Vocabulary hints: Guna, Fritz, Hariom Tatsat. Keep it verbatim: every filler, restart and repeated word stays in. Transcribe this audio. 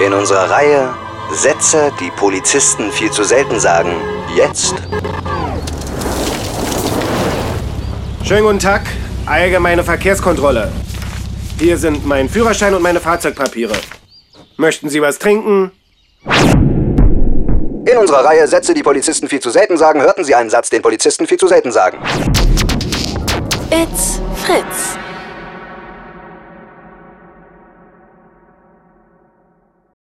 In unserer Reihe Sätze, die Polizisten viel zu selten sagen, jetzt. Schönen guten Tag, allgemeine Verkehrskontrolle. Hier sind mein Führerschein und meine Fahrzeugpapiere. Möchten Sie was trinken? In unserer Reihe Sätze, die Polizisten viel zu selten sagen, hörten Sie einen Satz, den Polizisten viel zu selten sagen. It's Fritz.